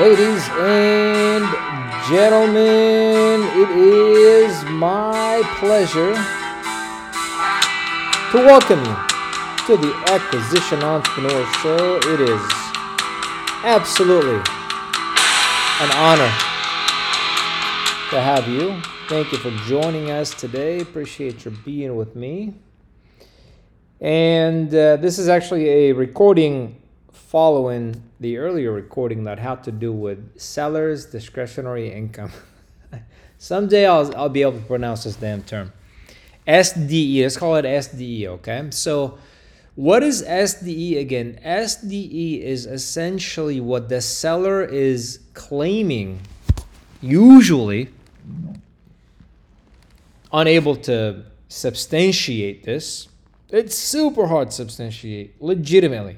Ladies and gentlemen, it is my pleasure to welcome you to the Acquisition Entrepreneur Show. It is absolutely an honor to have you. Thank you for joining us today. Appreciate your being with me. And this is actually a recording following the earlier recording that had to do with sellers' discretionary income. Someday I'll be able to pronounce this damn term. SDE, let's call it SDE, okay? So what is SDE again? SDE is essentially what the seller is claiming, usually unable to substantiate this. It's super hard to substantiate, legitimately.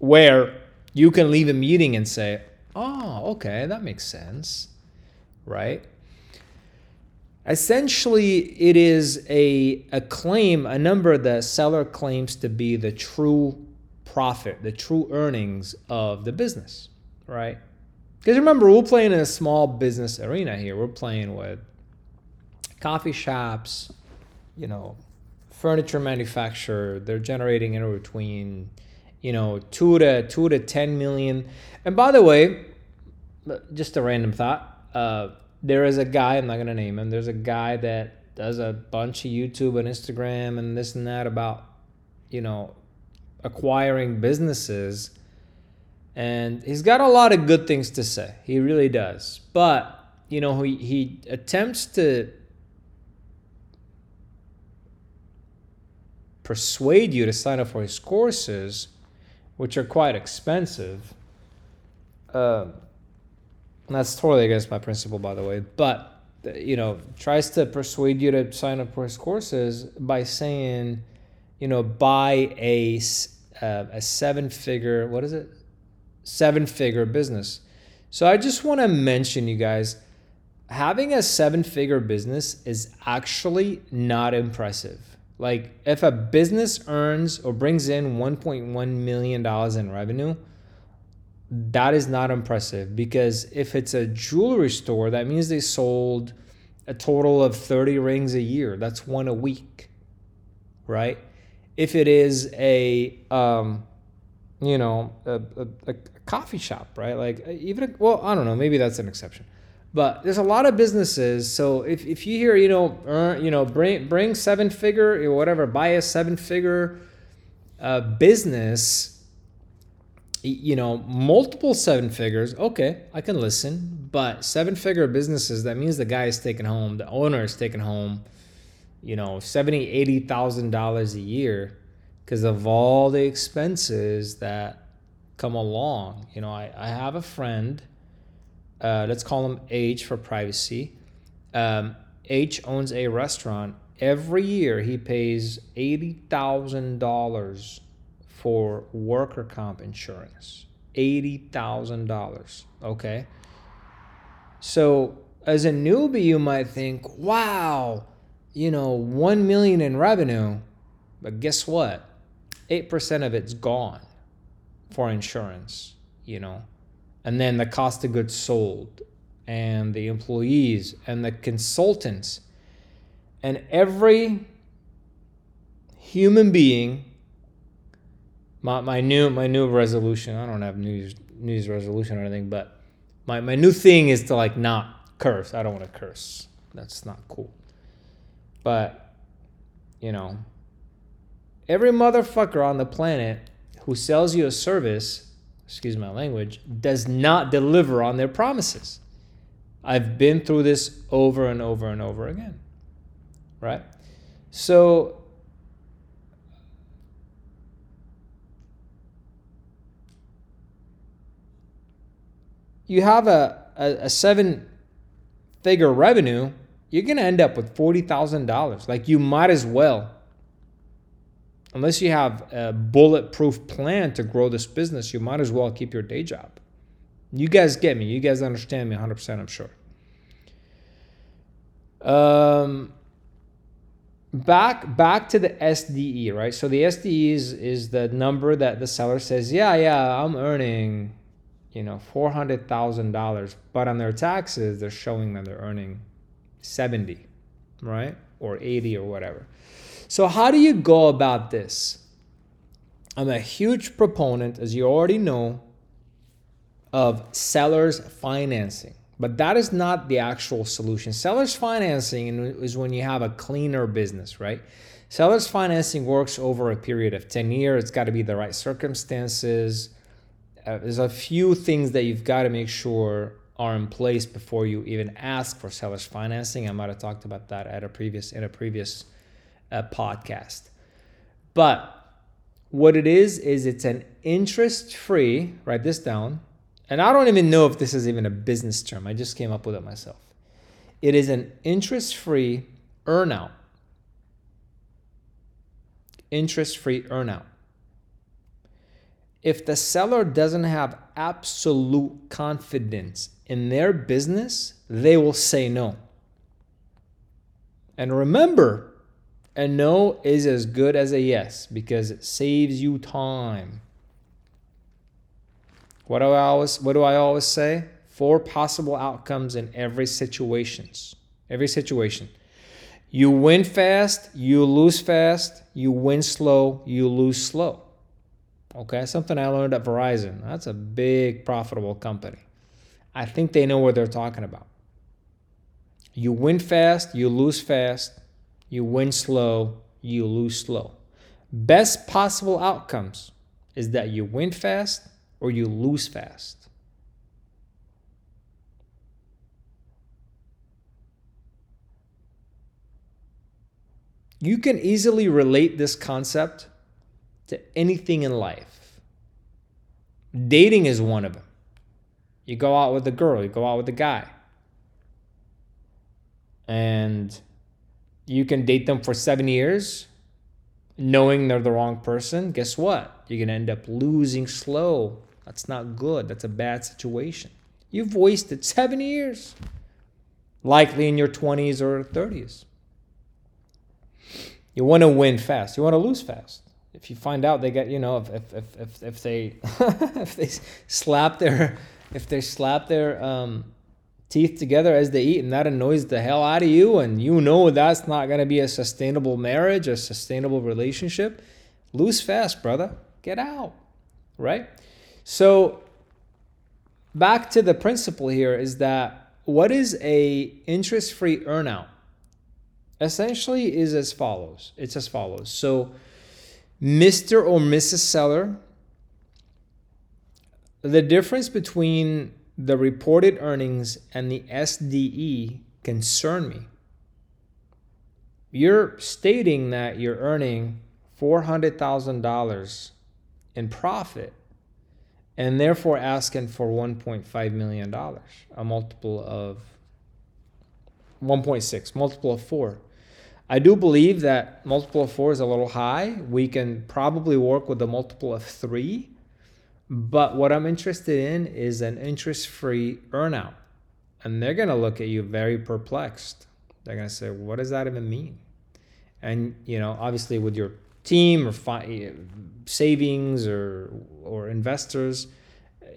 Where you can leave a meeting and say, oh, okay, that makes sense, right? Essentially, it is a claim, a number the seller claims to be the true profit, the true earnings of the business, right? Because remember, we're playing in a small business arena here. We're playing with coffee shops, you know, furniture manufacturer. They're generating anywhere between, you know, two to 10 million. And by the way, just a random thought. There is a guy, I'm not going to name him. There's a guy that does a bunch of YouTube and Instagram and this and that about, you know, acquiring businesses. And he's got a lot of good things to say. He really does. But, you know, he attempts to persuade you to sign up for his courses, which are quite expensive. That's totally against my principle, by the way. But, you know, tries to persuade you to sign up for his courses by saying, you know, buy a seven-figure, what is it? Seven-figure business. So I just want to mention, you guys, having a seven-figure business is actually not impressive. Like, if a business earns or brings in $1.1 million in revenue, that is not impressive, because if it's a jewelry store, that means they sold a total of 30 rings a year. That's one a week, right? If it is a coffee shop, right? Like, I don't know, maybe that's an exception. But there's a lot of businesses, so if you hear, bring seven-figure or whatever, buy a seven-figure business, you know, multiple seven figures, okay, I can listen. But seven-figure businesses, that means the guy is taking home, the owner is taking home, you know, $70,000, $80,000 a year because of all the expenses that come along. You know, I have a friend. Let's call him H for privacy. H owns a restaurant. Every year he pays $80,000 for worker comp insurance. $80,000, okay? So as a newbie, you might think, wow, you know, $1 million in revenue. But guess what? 8% of it's gone for insurance, you know? And then the cost of goods sold and the employees and the consultants. And every human being, my new resolution, I don't have New Year's resolution or anything, but my new thing is to, like, not curse. I don't want to curse. That's not cool. But, you know, every motherfucker on the planet who sells you a service, excuse my language, does not deliver on their promises. I've been through this over and over and over again, right? So you have a seven-figure revenue, you're going to end up with $40,000. Like, you might as well. Unless you have a bulletproof plan to grow this business, you might as well keep your day job. You guys get me. You guys understand me 100%, I'm sure. Back to the SDE, right? So the SDE is the number that the seller says, yeah, I'm earning you know, $400,000, but on their taxes, they're showing that they're earning 70, right? Or 80 or whatever. So how do you go about this? I'm a huge proponent, as you already know, of seller's financing, but that is not the actual solution. Seller's financing is when you have a cleaner business, right? Seller's financing works over a period of 10 years. It's got to be the right circumstances. There's a few things that you've got to make sure are in place before you even ask for seller's financing. I might have talked about that at a previous podcast. But what it is it's an interest-free, write this down, and I don't even know if this is even a business term. I just came up with it myself. It is an interest-free earnout. Interest-free earnout. If the seller doesn't have absolute confidence in their business, they will say no. And remember, a no is as good as a yes because it saves you time. What do I always say? 4 possible outcomes in every situation. You win fast, you lose fast, you win slow, you lose slow. Okay, something I learned at Verizon. That's a big profitable company. I think they know what they're talking about. You win fast, you lose fast. You win slow, you lose slow. Best possible outcomes is that you win fast or you lose fast. You can easily relate this concept to anything in life. Dating is one of them. You go out with a girl, you go out with a guy. And you can date them for 7 years, knowing they're the wrong person. Guess what? You're going to end up losing slow. That's not good. That's a bad situation. You've wasted 7 years, likely in your 20s or 30s. You want to win fast. You want to lose fast. If you find out they get, you know, if they if they slap their teeth together as they eat, and that annoys the hell out of you, and you know that's not going to be a sustainable marriage, a sustainable relationship, lose fast, brother. Get out, right? So back to the principle here is that what is a interest-free earnout? Essentially is as follows. It's as follows. So Mr. or Mrs. Seller, the difference between the reported earnings and the SDE concern me. You're stating that you're earning $400,000 in profit and therefore asking for $1.5 million, a multiple of 1.6, multiple of 4. I do believe that multiple of 4 is a little high. We can probably work with a multiple of 3. But what I'm interested in is an interest-free earnout. And they're going to look at you very perplexed. They're going to say, what does that even mean? And, you know, obviously with your team or savings or investors,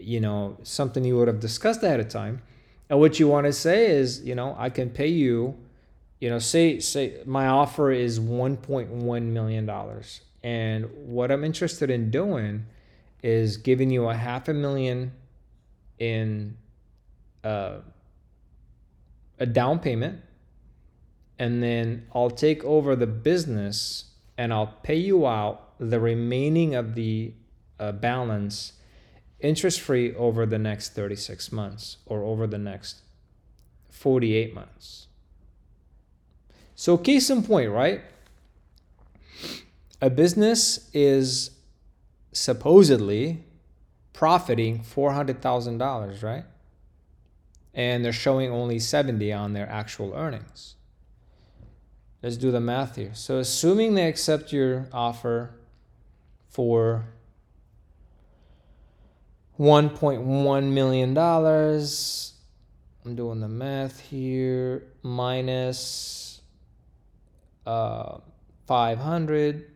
you know, something you would have discussed ahead of time. And what you want to say is, you know, I can pay you, you know, say my offer is $1.1 million. And what I'm interested in doing is giving you a $500,000 in a down payment, and then I'll take over the business and I'll pay you out the remaining of the balance interest-free over the next 36 months or over the next 48 months. So case in point, right? A business is supposedly profiting $400,000, right? And they're showing only 70 on their actual earnings. Let's do the math here. So assuming they accept your offer for $1.1 million, I'm doing the math here, minus $500,000,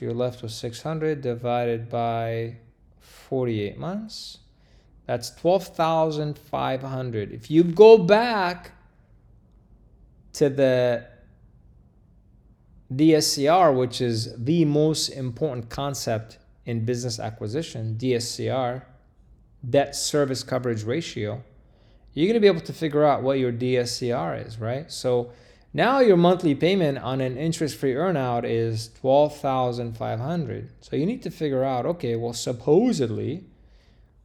you're left with $600 divided by 48 months. That's 12,500. If you go back to the DSCR, which is the most important concept in business acquisition, DSCR, debt service coverage ratio, you're going to be able to figure out what your DSCR is, right? So now your monthly payment on an interest-free earnout is $12,500. So you need to figure out, okay, well, supposedly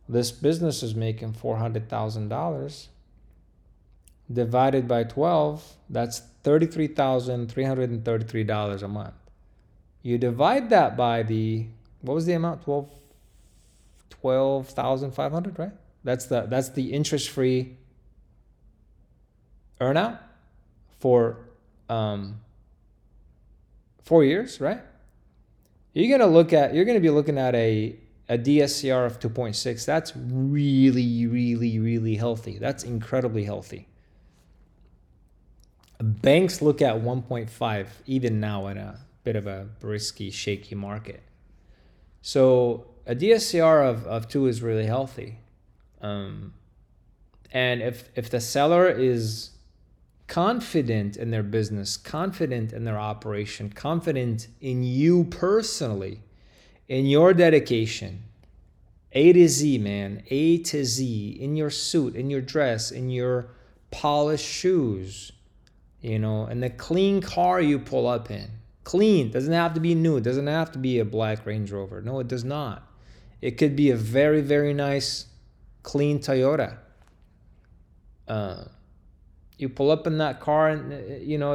this business is making $400,000 divided by 12, that's $33,333 a month. You divide that by the, what was the amount? 12,500, right? That's the interest-free earnout for 4 years, right? You're gonna be looking at a DSCR of 2.6. That's really, really, really healthy. That's incredibly healthy. Banks look at 1.5 even now in a bit of a risky, shaky market. So a DSCR of 2 is really healthy. And if the seller is confident in their business, confident in their operation, confident in you personally, in your dedication, A to Z, man, A to Z, in your suit, in your dress, in your polished shoes, you know, and the clean car you pull up in. Clean, doesn't have to be new, doesn't have to be a black Range Rover. No, it does not. It could be a very, very nice clean Toyota. You pull up in that car and, you know,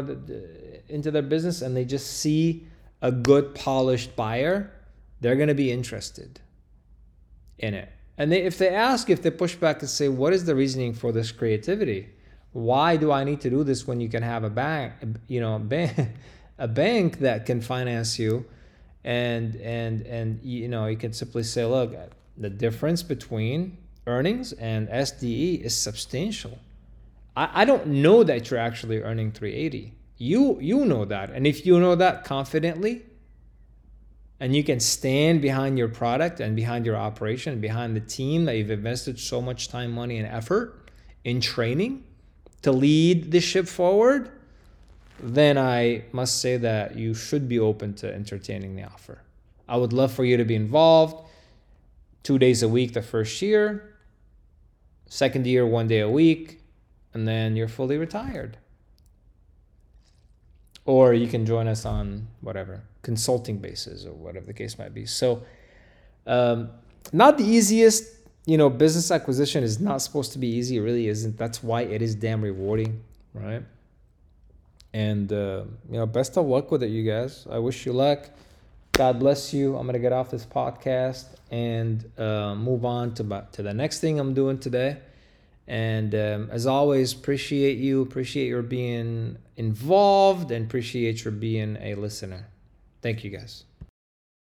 into their business, and they just see a good polished buyer, they're going to be interested in it. And if they push back and say, what is the reasoning for this creativity? Why do I need to do this when you can have a bank, you know, a bank that can finance you? And you know, you can simply say, look, the difference between earnings and SDE is substantial. I don't know that you're actually earning 380. You know that. And if you know that confidently, and you can stand behind your product and behind your operation and behind the team that you've invested so much time, money, and effort in training to lead the ship forward, then I must say that you should be open to entertaining the offer. I would love for you to be involved 2 days a week the first year, second year 1 day a week, and then you're fully retired. Or you can join us on whatever, consulting basis or whatever the case might be. So not the easiest, you know, business acquisition is not supposed to be easy. It really isn't. That's why it is damn rewarding, right? And, you know, best of luck with it, you guys. I wish you luck. God bless you. I'm going to get off this podcast and move on to the next thing I'm doing today. And as always, appreciate you. Appreciate your being involved and appreciate your being a listener. Thank you, guys.